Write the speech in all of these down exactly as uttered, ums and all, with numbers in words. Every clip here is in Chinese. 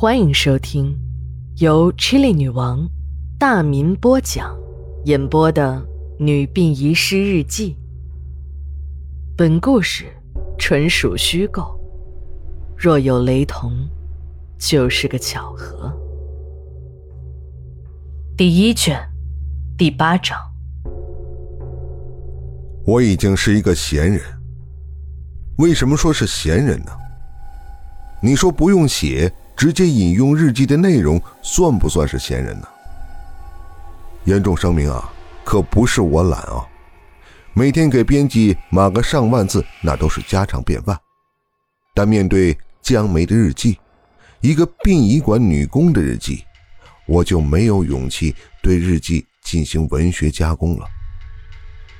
欢迎收听由 Chili 女王大民播讲演播的女病遗失日记。本故事纯属虚构，若有雷同就是个巧合。第一卷第八章。我已经是一个闲人。为什么说是闲人呢？你说不用写，直接引用日记的内容，算不算是闲人呢？严重声明啊，可不是我懒啊，每天给编辑码个上万字，那都是家常便饭。但面对江梅的日记，一个殡仪馆女工的日记，我就没有勇气对日记进行文学加工了。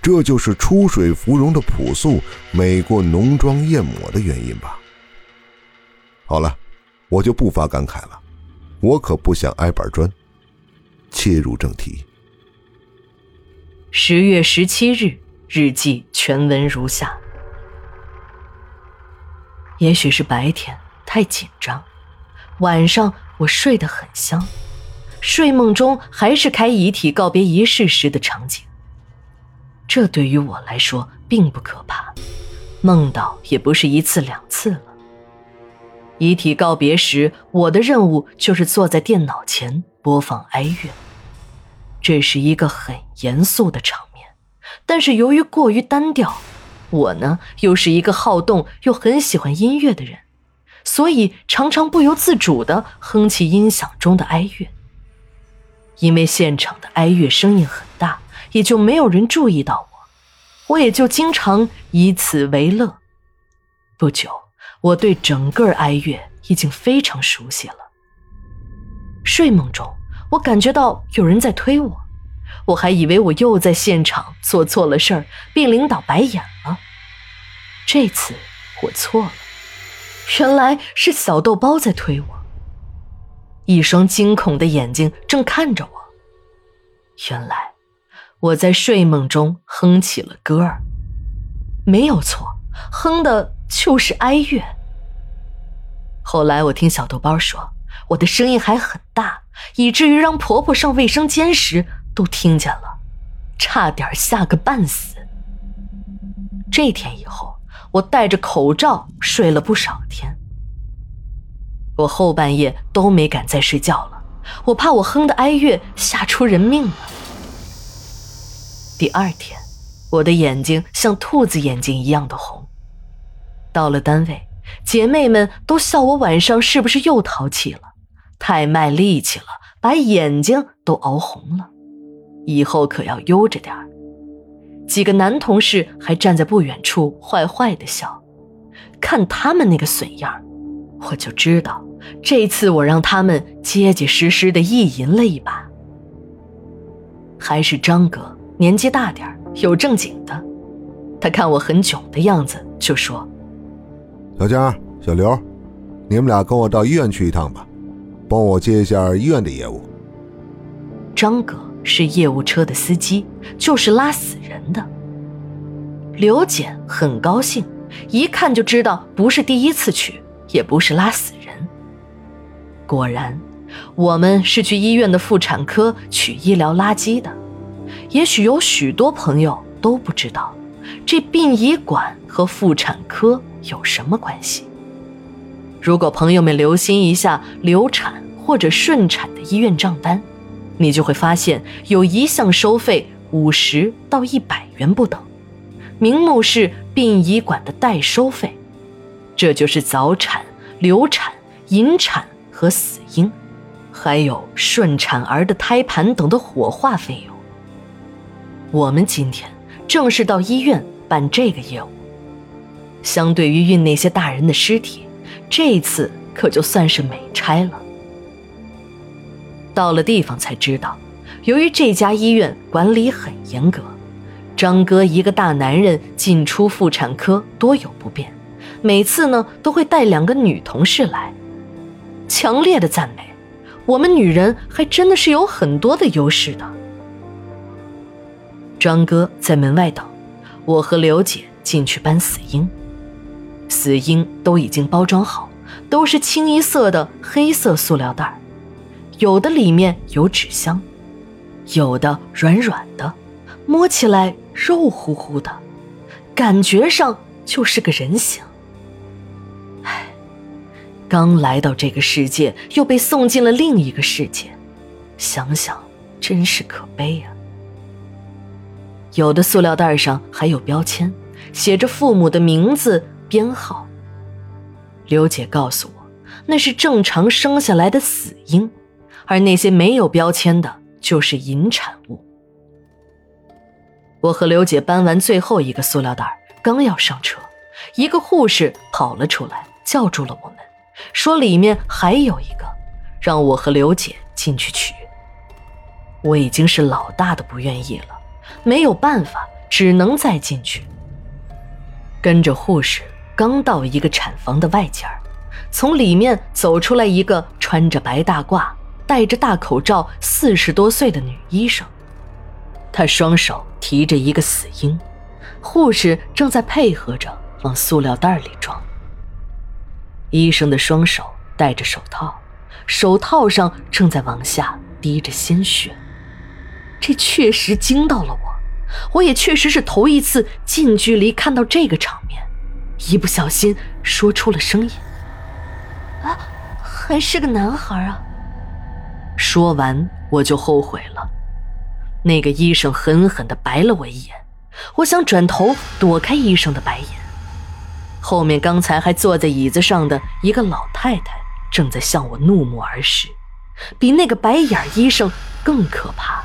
这就是出水芙蓉的朴素美过浓妆艳抹的原因吧。好了，我就不发感慨了，我可不想挨板砖。切入正题。十月十七日，日记全文如下。也许是白天太紧张，晚上我睡得很香，睡梦中还是开遗体告别仪式时的场景。这对于我来说并不可怕，梦到也不是一次两次了。遗体告别时，我的任务就是坐在电脑前播放哀乐，这是一个很严肃的场面，但是由于过于单调，我呢又是一个好动又很喜欢音乐的人，所以常常不由自主地哼起音响中的哀乐。因为现场的哀乐声音很大，也就没有人注意到我，我也就经常以此为乐。不久，我对整个哀乐已经非常熟悉了。睡梦中，我感觉到有人在推我，我还以为我又在现场做错了事儿，被领导白眼了。这次我错了，原来是小豆包在推我，一双惊恐的眼睛正看着我。原来我在睡梦中哼起了歌儿，没有错，哼的就是哀乐。后来我听小豆包说，我的声音还很大，以至于让婆婆上卫生间时都听见了，差点吓个半死。这天以后，我戴着口罩睡了不少天。我后半夜都没敢再睡觉了，我怕我哼的哀乐吓出人命了。第二天，我的眼睛像兔子眼睛一样的红。到了单位，姐妹们都笑我晚上是不是又淘气了，太卖力气了，把眼睛都熬红了，以后可要悠着点儿。几个男同事还站在不远处坏坏的笑，看他们那个损样，我就知道这次我让他们结结实实的意淫了一把。还是张哥年纪大点儿，有正经的，他看我很窘的样子就说，小江、小刘，你们俩跟我到医院去一趟吧，帮我接一下医院的业务。张哥是业务车的司机，就是拉死人的。刘简很高兴，一看就知道不是第一次去，也不是拉死人。果然，我们是去医院的妇产科取医疗垃圾的。也许有许多朋友都不知道，这殡仪馆和妇产科有什么关系？如果朋友们留心一下流产或者顺产的医院账单，你就会发现有一项收费五十到一百元不等，名目是殡仪馆的代收费，这就是早产、流产、引产和死婴，还有顺产儿的胎盘等的火化费用。我们今天正式到医院办这个业务。相对于运那些大人的尸体，这一次可就算是美差了。到了地方才知道，由于这家医院管理很严格，张哥一个大男人进出妇产科多有不便，每次呢都会带两个女同事来。强烈的赞美，我们女人还真的是有很多的优势的。张哥在门外等，我和刘姐进去搬死婴。死婴都已经包装好，都是清一色的黑色塑料袋，有的里面有纸箱，有的软软的，摸起来肉乎乎的，感觉上就是个人形。唉，刚来到这个世界，又被送进了另一个世界，想想真是可悲啊。有的塑料袋上还有标签，写着父母的名字编号。刘姐告诉我，那是正常生下来的死婴，而那些没有标签的就是引产物。我和刘姐搬完最后一个塑料袋，刚要上车，一个护士跑了出来，叫住了我们，说里面还有一个，让我和刘姐进去取。我已经是老大的不愿意了，没有办法，只能再进去。跟着护士刚到一个产房的外间，从里面走出来一个穿着白大褂、戴着大口罩、四十多岁的女医生。她双手提着一个死婴，护士正在配合着往塑料袋里装。医生的双手戴着手套，手套上正在往下滴着鲜血。这确实惊到了我，我也确实是头一次近距离看到这个场面，一不小心说出了声音。啊，还是个男孩啊。说完我就后悔了，那个医生狠狠地白了我一眼，我想转头躲开医生的白眼。后面刚才还坐在椅子上的一个老太太正在向我怒目而视，比那个白眼医生更可怕。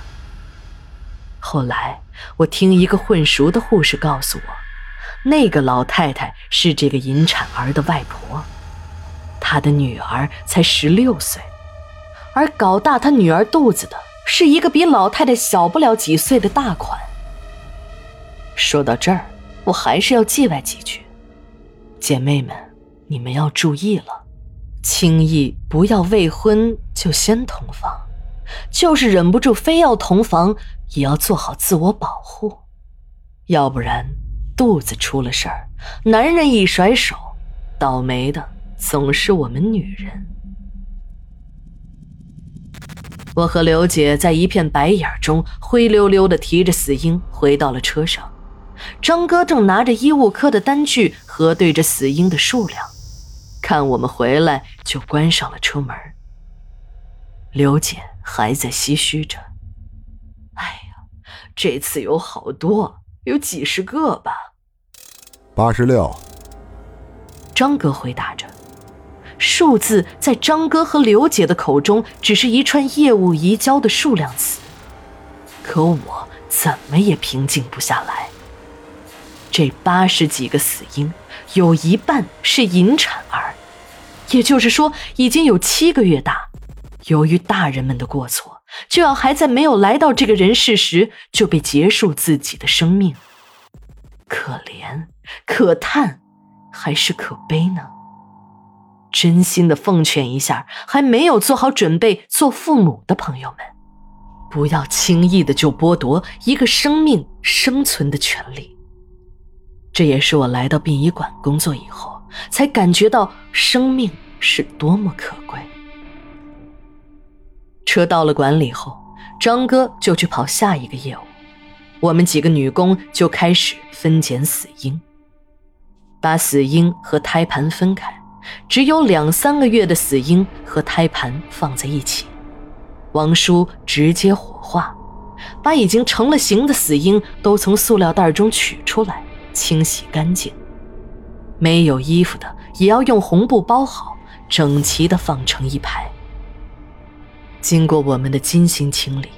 后来我听一个混熟的护士告诉我，那个老太太是这个引产儿的外婆，她的女儿才十六岁，而搞大她女儿肚子的是一个比老太太小不了几岁的大款。说到这儿，我还是要叽歪几句，姐妹们，你们要注意了，轻易不要未婚就先同房，就是忍不住非要同房，也要做好自我保护，要不然肚子出了事儿，男人一甩手，倒霉的总是我们女人。我和刘姐在一片白眼中灰溜溜地提着死婴回到了车上，张哥正拿着医务科的单据核对着死婴的数量，看我们回来就关上了车门。刘姐还在唏嘘着，哎呀，这次有好多，有几十个吧。八十六，张哥回答着。数字在张哥和刘姐的口中只是一串业务移交的数量词，可我怎么也平静不下来。这八十几个死婴有一半是引产儿，也就是说已经有七个月大，由于大人们的过错，就要还在没有来到这个人世时就被结束自己的生命。可怜可叹还是可悲呢？真心的奉劝一下还没有做好准备做父母的朋友们，不要轻易的就剥夺一个生命生存的权利。这也是我来到殡仪馆工作以后才感觉到生命是多么可贵。车到了馆里后，张哥就去跑下一个业务，我们几个女工就开始分拣死婴，把死婴和胎盘分开，只有两三个月的死婴和胎盘放在一起。王叔直接火化，把已经成了形的死婴都从塑料袋中取出来，清洗干净，没有衣服的也要用红布包好，整齐地放成一排。经过我们的精心清理，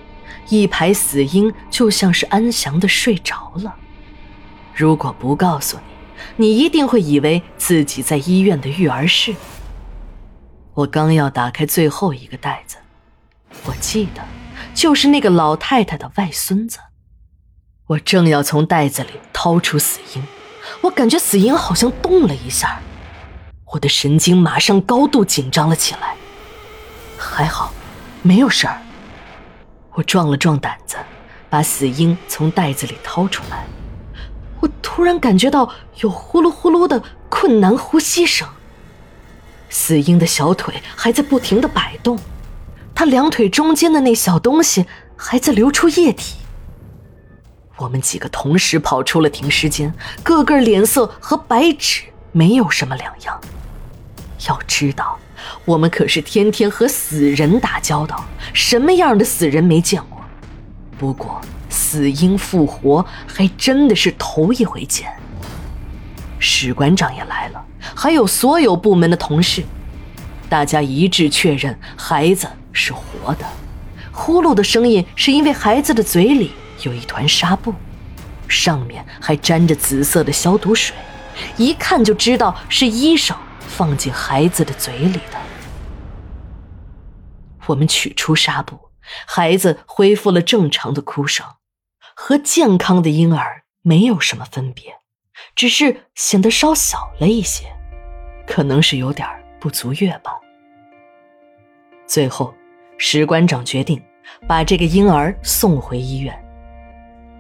一排死婴就像是安详地睡着了。如果不告诉你，你一定会以为自己在医院的育儿室。我刚要打开最后一个袋子，我记得就是那个老太太的外孙子。我正要从袋子里掏出死婴，我感觉死婴好像动了一下，我的神经马上高度紧张了起来。还好没有事儿。我壮了壮胆子，把死婴从袋子里掏出来。我突然感觉到有呼噜呼噜的困难呼吸声，死婴的小腿还在不停地摆动，他两腿中间的那小东西还在流出液体。我们几个同时跑出了停尸间，个个脸色和白纸没有什么两样。要知道，我们可是天天和死人打交道，什么样的死人没见过？不过死婴复活还真的是头一回见。史馆长也来了，还有所有部门的同事，大家一致确认孩子是活的。呼噜的声音是因为孩子的嘴里有一团纱布，上面还沾着紫色的消毒水，一看就知道是医生放进孩子的嘴里的。我们取出纱布，孩子恢复了正常的哭声，和健康的婴儿没有什么分别，只是显得稍小了一些，可能是有点不足月吧。最后史馆长决定把这个婴儿送回医院，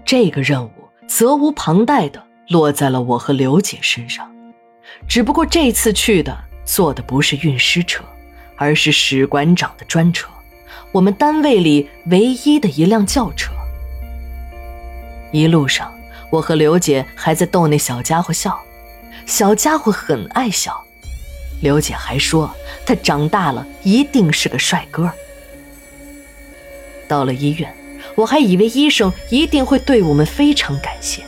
这个任务责无旁贷地落在了我和刘姐身上。只不过这次去的坐的不是运尸车，而是史馆长的专车，我们单位里唯一的一辆轿车。一路上我和刘姐还在逗那小家伙笑，小家伙很爱笑，刘姐还说他长大了一定是个帅哥。到了医院，我还以为医生一定会对我们非常感谢，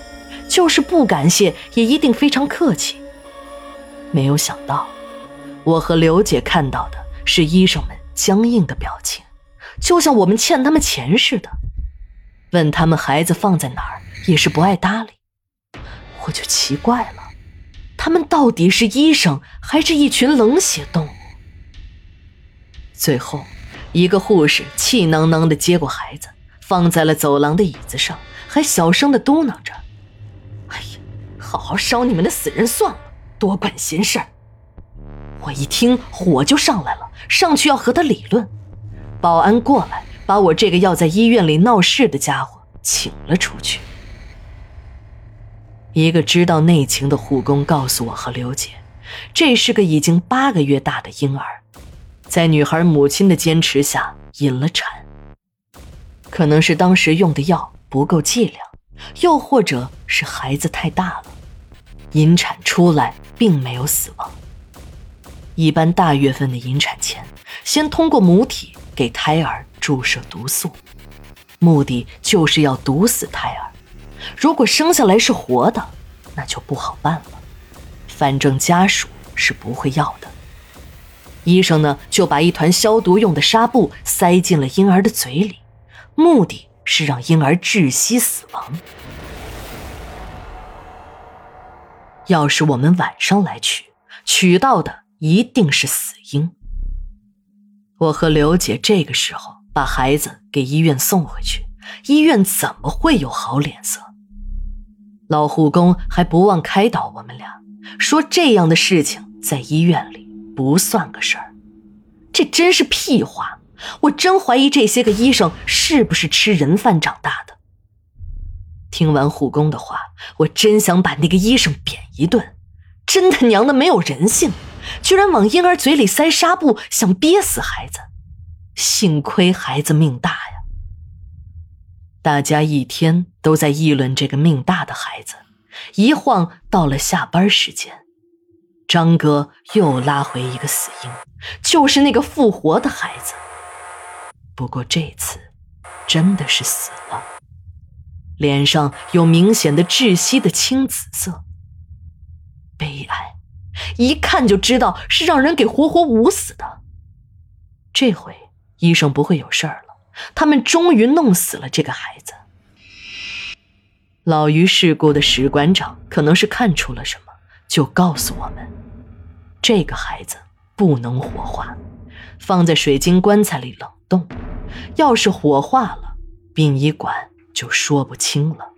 就是不感谢也一定非常客气。没有想到，我和刘姐看到的是医生们僵硬的表情，就像我们欠他们钱似的。问他们孩子放在哪儿，也是不爱搭理。我就奇怪了，他们到底是医生，还是一群冷血动物？最后一个护士气囊囊地接过孩子，放在了走廊的椅子上，还小声地嘟囔着：“哎呀，好好烧你们的死人算了，多管闲事。”我一听火就上来了，上去要和他理论。保安过来，把我这个要在医院里闹事的家伙请了出去。一个知道内情的护工告诉我和刘姐，这是个已经八个月大的婴儿，在女孩母亲的坚持下引了产，可能是当时用的药不够剂量，又或者是孩子太大了，引产出来并没有死亡。一般大月份的引产前，先通过母体给胎儿注射毒素，目的就是要毒死胎儿。如果生下来是活的，那就不好办了，反正家属是不会要的。医生呢，就把一团消毒用的纱布塞进了婴儿的嘴里，目的是让婴儿窒息死亡。要是我们晚上来取，取到的一定是死婴。我和刘姐这个时候把孩子给医院送回去，医院怎么会有好脸色？老护工还不忘开导我们俩，说这样的事情在医院里不算个事儿，这真是屁话！我真怀疑这些个医生是不是吃人饭长大的。听完护工的话，我真想把那个医生扁一顿，真他娘的没有人性，居然往婴儿嘴里塞纱布，想憋死孩子。幸亏孩子命大呀！大家一天都在议论这个命大的孩子，一晃到了下班时间。张哥又拉回一个死婴，就是那个复活的孩子。不过这次真的是死了，脸上有明显的窒息的青紫色。悲哀，一看就知道是让人给活活捂死的。这回医生不会有事儿了，他们终于弄死了这个孩子。老于事故的史馆长可能是看出了什么，就告诉我们，这个孩子不能火化，放在水晶棺材里冷冻，要是火化了，殡仪馆就说不清了。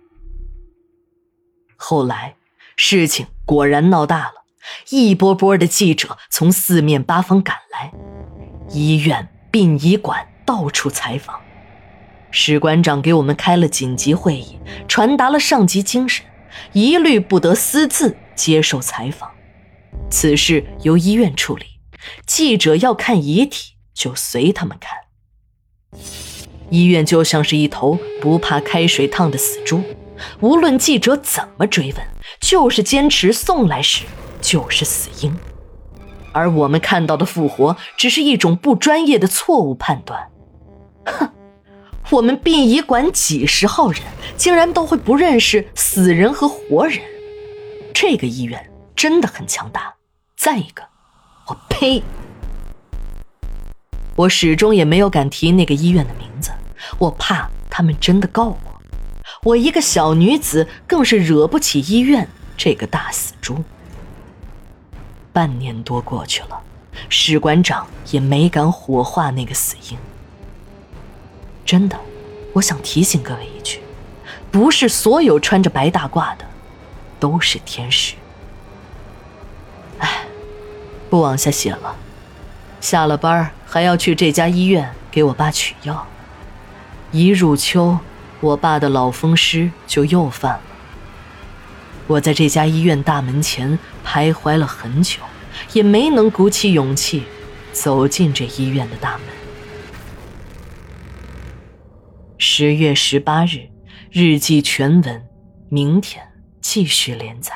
后来事情果然闹大了，一波波的记者从四面八方赶来，医院、殡仪馆到处采访。史馆长给我们开了紧急会议，传达了上级精神，一律不得私自接受采访，此事由医院处理，记者要看遗体就随他们看。医院就像是一头不怕开水烫的死猪，无论记者怎么追问，就是坚持送来时就是死因。而我们看到的复活只是一种不专业的错误判断。哼，我们殡仪馆几十号人竟然都会不认识死人和活人，这个医院真的很强大。再一个，我呸！我始终也没有敢提那个医院的名字，我怕他们真的告我。我一个小女子更是惹不起医院这个大死猪。半年多过去了，史馆长也没敢火化那个死婴。真的，我想提醒各位一句，不是所有穿着白大褂的都是天使。唉，不往下写了，下了班还要去这家医院给我爸取药。一入秋，我爸的老风湿就又犯了。我在这家医院大门前徘徊了很久，也没能鼓起勇气走进这医院的大门。十月十八日，日记全文，明天继续连载。